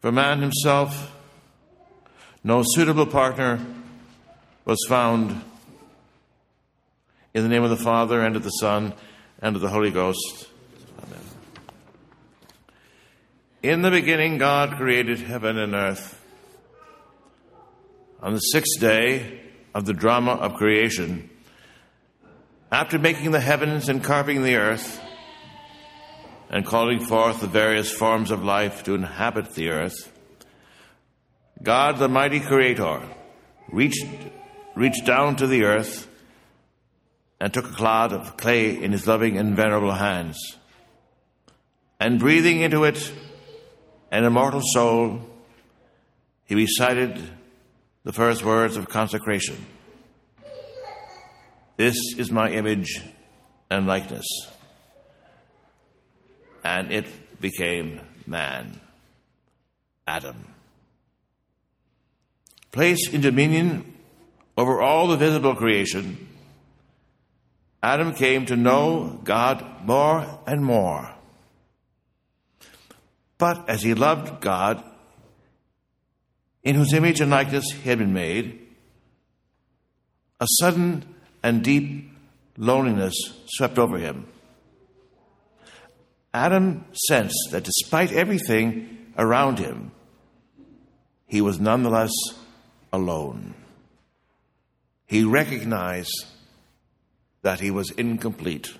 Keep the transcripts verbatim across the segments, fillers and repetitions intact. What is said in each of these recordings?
For man himself, no suitable partner was found. In the name of the Father, and of the Son, and of the Holy Ghost. Amen. In the beginning, God created heaven and earth. On the sixth day of the drama of creation, after making the heavens and carving the earth, and calling forth the various forms of life to inhabit the earth, God, the mighty Creator, reached, reached down to the earth and took a clod of clay in his loving and venerable hands, and breathing into it an immortal soul, he recited the first words of consecration. This is my image and likeness. And it became man, Adam. Placed in dominion over all the visible creation, Adam came to know God more and more. But as he loved God, in whose image and likeness he had been made, a sudden and deep loneliness swept over him. Adam sensed that despite everything around him, he was nonetheless alone. He recognized that he was incomplete.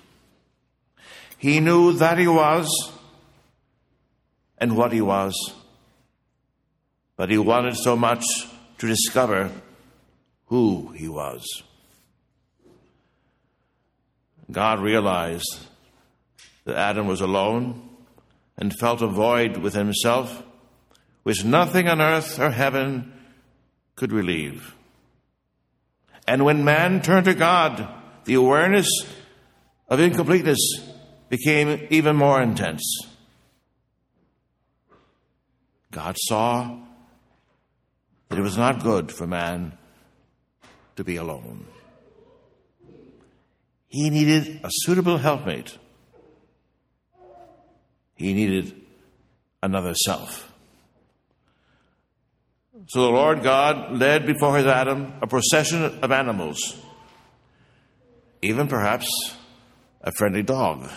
He knew that he was and what he was, but he wanted so much to discover who he was. God realized that Adam was alone and felt a void within himself, which nothing on earth or heaven could relieve. And when man turned to God, the awareness of incompleteness became even more intense. God saw that it was not good for man to be alone. He needed a suitable helpmate. He needed another self. So the Lord God led before his Adam a procession of animals, even perhaps a friendly dog.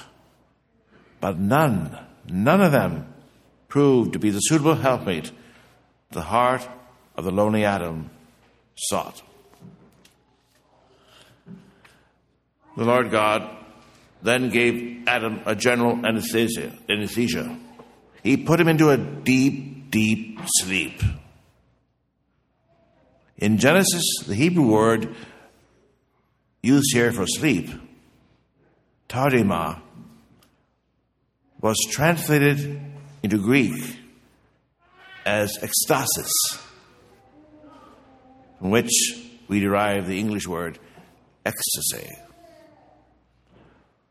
But none, none of them proved to be the suitable helpmate the heart of the lonely Adam sought. The Lord God then gave Adam a general anesthesia, anesthesia. He put him into a deep, deep sleep. In Genesis, the Hebrew word used here for sleep, tardima, was translated into Greek as ecstasis, from which we derive the English word ecstasy.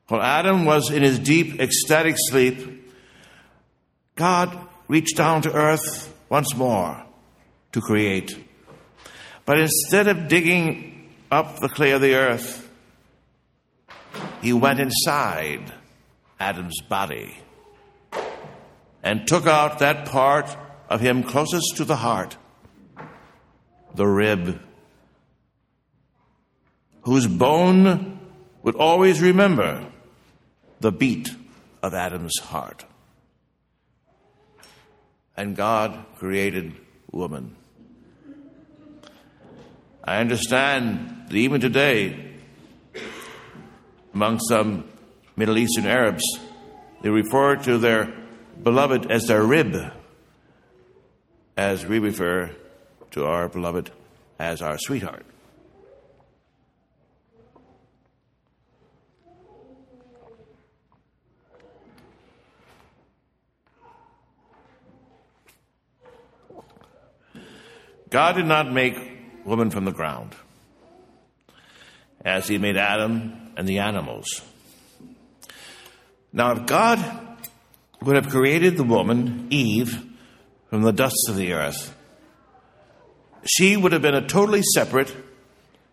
While Adam was in his deep, ecstatic sleep, God reached down to earth once more to create. But instead of digging up the clay of the earth, he went inside Adam's body and took out that part of him closest to the heart, the rib, whose bone would always remember the beat of Adam's heart. And God created woman. I understand that even today, among some Middle Eastern Arabs, they refer to their beloved as their rib, as we refer to our beloved as our sweetheart. God did not make woman from the ground, as he made Adam and the animals. Now, if God would have created the woman, Eve, from the dust of the earth, she would have been a totally separate,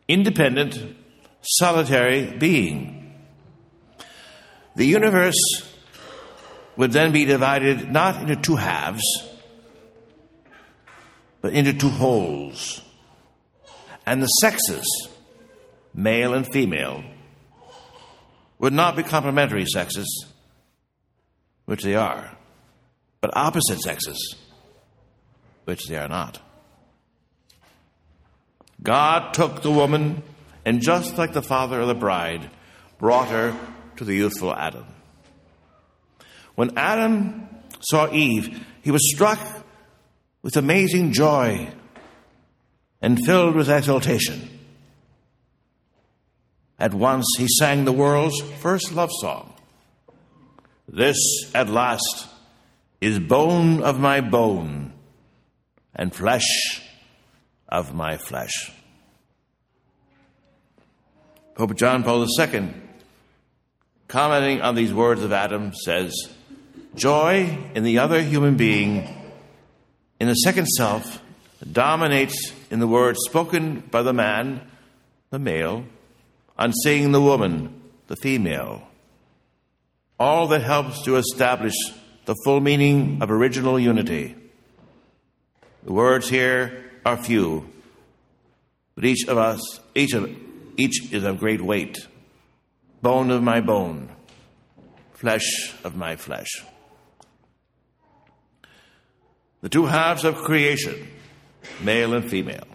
independent, solitary being. The universe would then be divided not into two halves, but into two wholes. And the sexes, male and female, would not be complementary sexes, which they are, but opposite sexes, which they are not. God took the woman, and just like the father of the bride, brought her to the youthful Adam. When Adam saw Eve, he was struck with amazing joy and filled with exultation. At once he sang the world's first love song. This at last is bone of my bone and flesh of my flesh. Pope John Paul the Second, commenting on these words of Adam, says, "Joy in the other human being, in the second self, dominates in the words spoken by the man, the male, on seeing the woman, the female. All that helps to establish the full meaning of original unity. The words here are few, but each of us, each of each is of great weight. Bone of my bone, flesh of my flesh." The two halves of creation, male and female.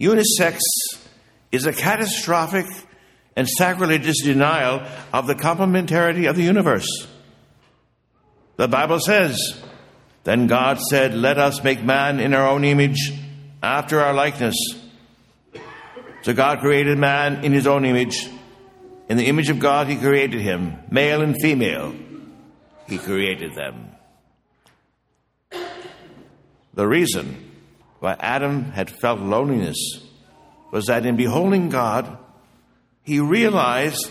Unisex is a catastrophic and sacrilegious denial of the complementarity of the universe. The Bible says, "Then God said, let us make man in our own image, after our likeness." So God created man in his own image. In the image of God, he created him. Male and female, he created them. The reason why Adam had felt loneliness was that in beholding God, he realized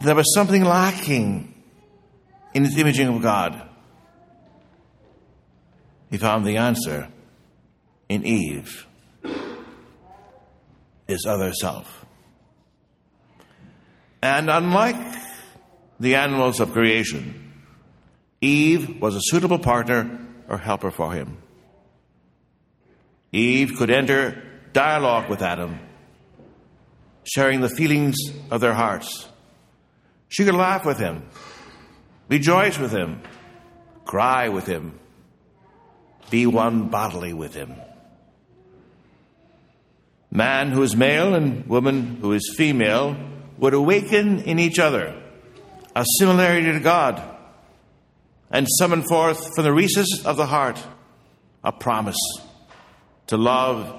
there was something lacking in his imaging of God. He found the answer in Eve, his other self. And unlike the animals of creation, Eve was a suitable partner or helper for him. Eve could enter dialogue with Adam, sharing the feelings of their hearts. She could laugh with him, rejoice with him, cry with him, be one bodily with him. Man who is male and woman who is female would awaken in each other a similarity to God and summon forth from the recesses of the heart a promise to love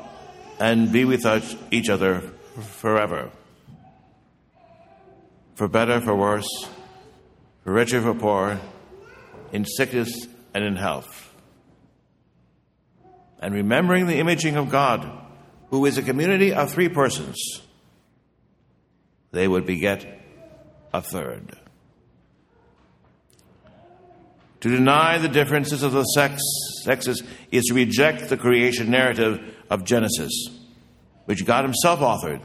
and be with each other forever. For better, for worse, for richer, for poor, in sickness and in health. And remembering the imaging of God, who is a community of three persons, they would beget a third. To deny the differences of the sex, sexes is to reject the creation narrative of Genesis, which God himself authored,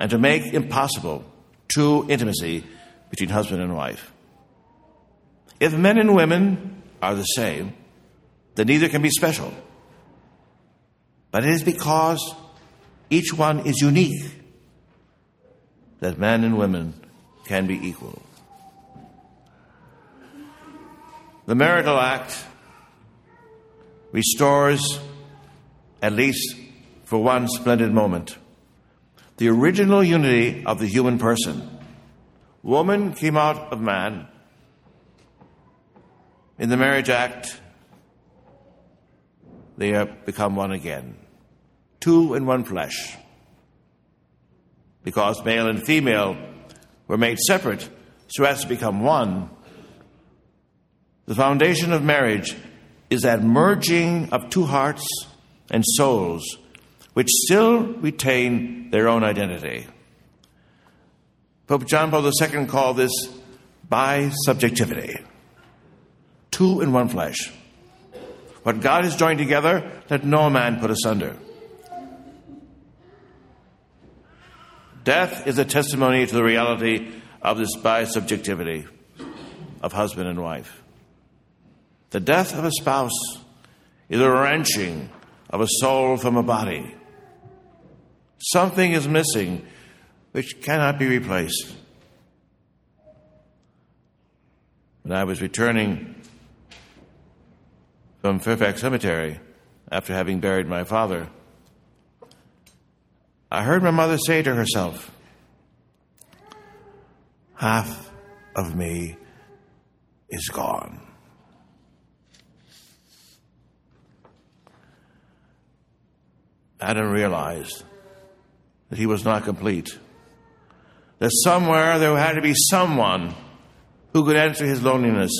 and to make impossible true intimacy between husband and wife. If men and women are the same, then neither can be special. But it is because each one is unique that men and women can be equal. The marital act restores, at least for one splendid moment, the original unity of the human person. Woman came out of man. In the marriage act, they have become one again, two in one flesh. Because male and female were made separate so as to become one, the foundation of marriage is that merging of two hearts and souls which still retain their own identity. Pope John Paul the Second called this bisubjectivity, two in one flesh. What God has joined together, let no man put asunder. Death is a testimony to the reality of this bisubjectivity of husband and wife. The death of a spouse is a wrenching of a soul from a body. Something is missing which cannot be replaced. When I was returning from Fairfax Cemetery after having buried my father, I heard my mother say to herself, "Half of me is gone." Adam realized that he was not complete, that somewhere there had to be someone who could answer his loneliness.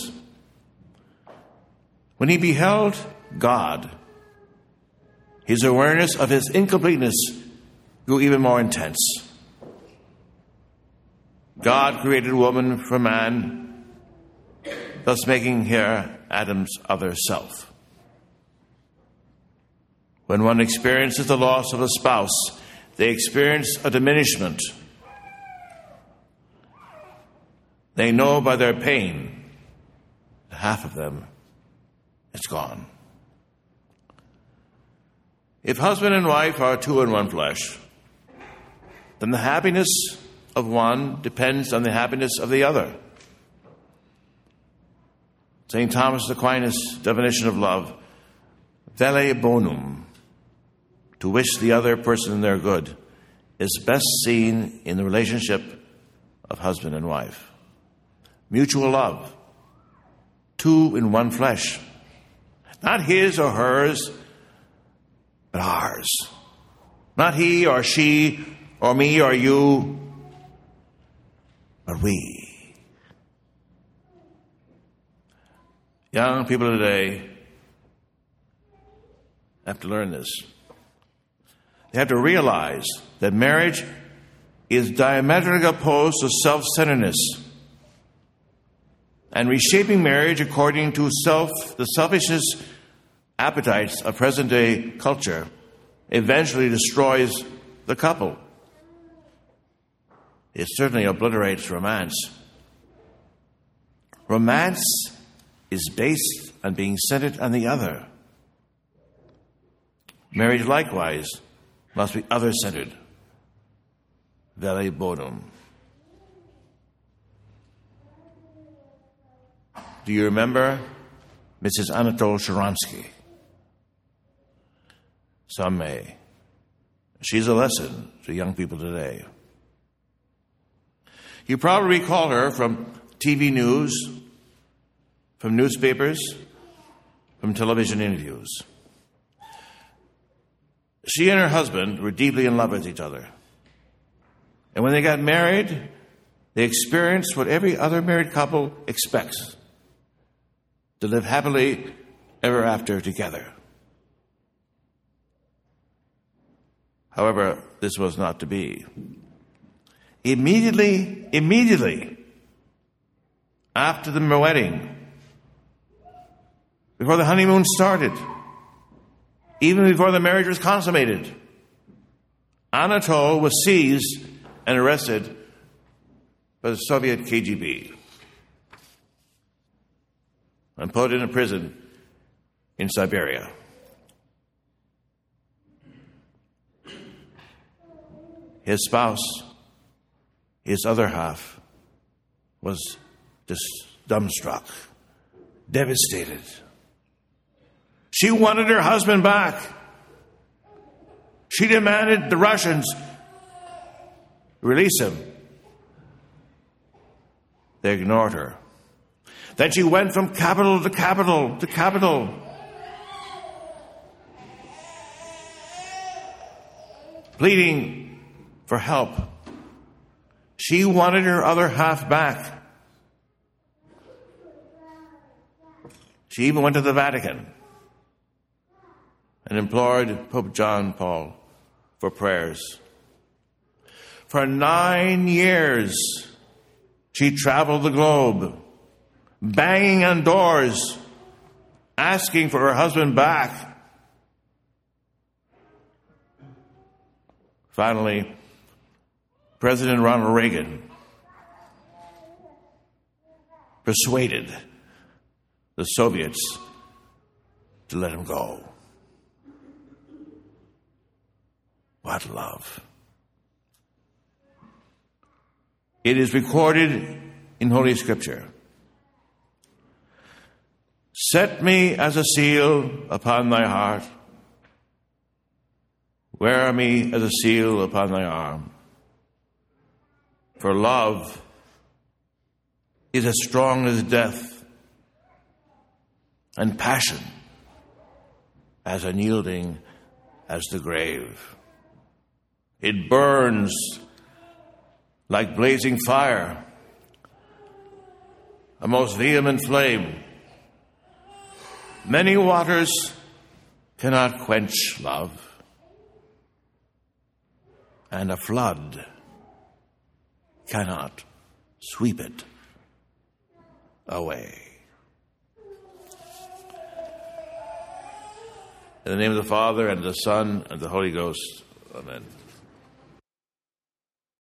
When he beheld God, his awareness of his incompleteness grew even more intense. God created woman from man, thus making her Adam's other self. When one experiences the loss of a spouse, they experience a diminishment. They know by their pain that half of them is gone. If husband and wife are two in one flesh, then the happiness of one depends on the happiness of the other. Saint Thomas Aquinas' definition of love, vale bonum, to wish the other person their good, is best seen in the relationship of husband and wife. Mutual love, two in one flesh, not his or hers, but ours. Not he or she or me or you, but we. Young people today have to learn this. They have to realize that marriage is diametrically opposed to self-centeredness, and reshaping marriage according to self, the selfishness appetites of present-day culture eventually destroys the couple. It certainly obliterates romance. Romance is based on being centered on the other. Marriage, likewise, must be other-centered. Vale bonum. Do you remember Missus Anatoly Sharansky? Some may. She's a lesson to young people today. You probably recall her from T V news, from newspapers, from television interviews. She and her husband were deeply in love with each other. And when they got married, they experienced what every other married couple expects, to live happily ever after together. However, this was not to be. Immediately, immediately after the wedding, before the honeymoon started, even before the marriage was consummated, Anatol was seized and arrested by the Soviet K G B and put in a prison in Siberia. His spouse, his other half, was just dumbstruck, devastated. She wanted her husband back. She demanded the Russians release him. They ignored her. Then she went from capital to capital to capital. Pleading for help. She wanted her other half back. She even went to the Vatican and implored Pope John Paul for prayers. For nine years, she traveled the globe, banging on doors, asking for her husband back. Finally, President Ronald Reagan persuaded the Soviets to let him go. What love. It is recorded in Holy Scripture. Set me as a seal upon thy heart. Wear me as a seal upon thy arm. For love is as strong as death, and passion as unyielding as the grave. It burns like blazing fire, a most vehement flame. Many waters cannot quench love, and a flood cannot sweep it away. In the name of the Father, and of the Son, and of the Holy Ghost. Amen.